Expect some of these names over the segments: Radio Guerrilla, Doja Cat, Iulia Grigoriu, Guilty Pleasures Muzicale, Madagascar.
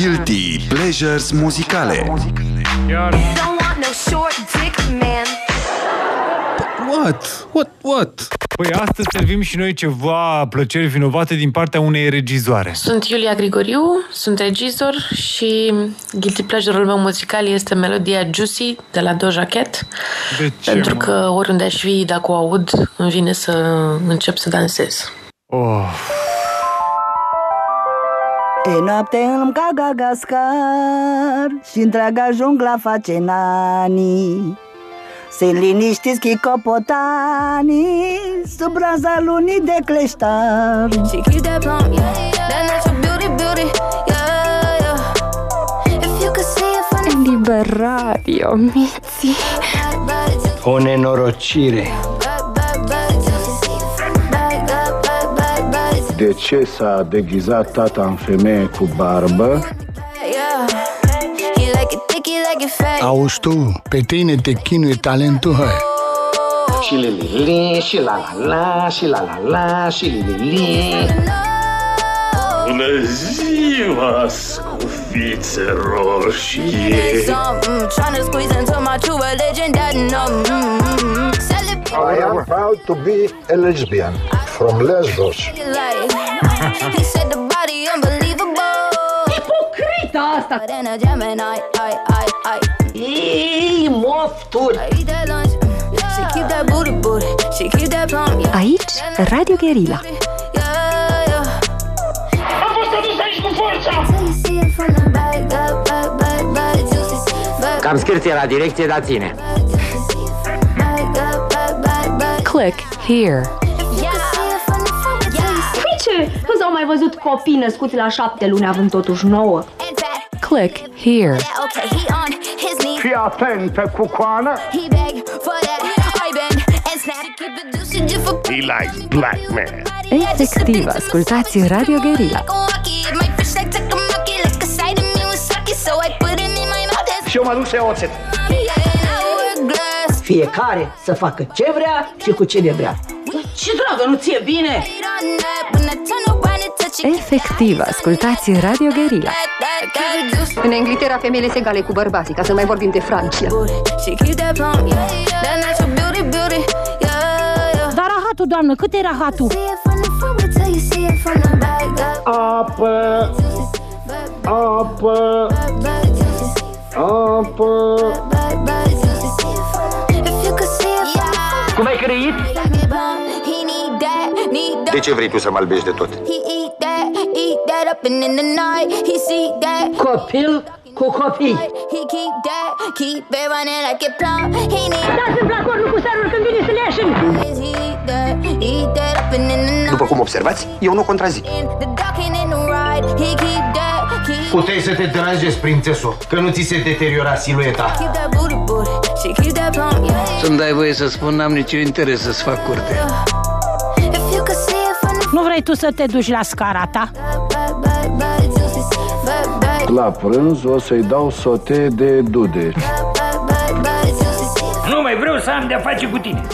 Guilty Pleasures Muzicale. Don't want no short dick man. What? Păi astăzi servim și noi ceva plăceri vinovate din partea unei regizoare. Sunt Iulia Grigoriu, sunt regizor și guilty pleasure-ul meu muzical este melodia Juicy de la Doja Cat. De ce, pentru că oriunde aș fi, dacă o aud, îmi vine să încep să dansez. Oh. E noapte în Madagascar și întreaga jungla face nani. Se liniștiți chicopotanii sub raza lunii de cleștar. She keeps that plump, yeah, yeah. That natural beauty, beauty, yeah, yeah. If you could see it funny. Eliberare, omiții. O nenorocire. De ce s-a deghizat tata în femeie cu barbă? Auzi tu, pe tine te chinuie talentul, hai! Și li-li-li, și la-la-la, și la-la-la, și li-li-li. Bună ziua, scufițe roșii! I am proud to be a lesbian from Lesbos. Ipocrită asta! Iii, mofturi! Aici, Radio Guerrilla. Am fost adus aici cu forța! Cam scârție la direcție, dar ține. Click here. Păi ce? Nu s-au mai văzut copii născuți la 7 luni având totuși 9. Click here. Fii atentă cu coană. He likes black man. Efectiv, ascultați Radio Guerrilla. Și eu mă duc să iau oțet. Fiecare să facă ce vrea și cu ce ne vrea. Ce dragă, nu ție bine? Efectiv, ascultați Radio Guerrilla. În Inglaterra, femeile sunt egale cu bărbații, ca să mai vorbim de Franța. Dar rahatul, doamnă, cât e rahatul? Apă, apă, apă. Cum ai creit? De ce vrei tu să mă albești de tot? Copil cu copii. Dați-mi placorul cu sarul când vine să le așin. După cum observați, eu nu contrazic. Puteai să te deranjezi, prințeso, că nu ți se deteriora silueta. Să-mi dai voie să spun, n-am niciun interes să-ți fac curte. Nu vrei tu să te duci la scara ta? La prânz o să-i dau sote de dude. Nu mai vreau să am de-a face cu tine.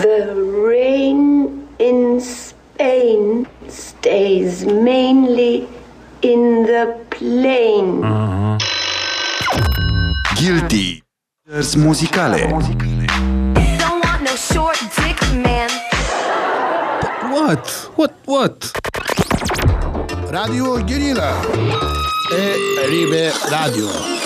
The rain in Spain stays mainly in the plain. Uh-huh. Guilty Pleasures Muzicale. Don't want no short dick man. What? Radio Guerrilla. E Ribe Radio.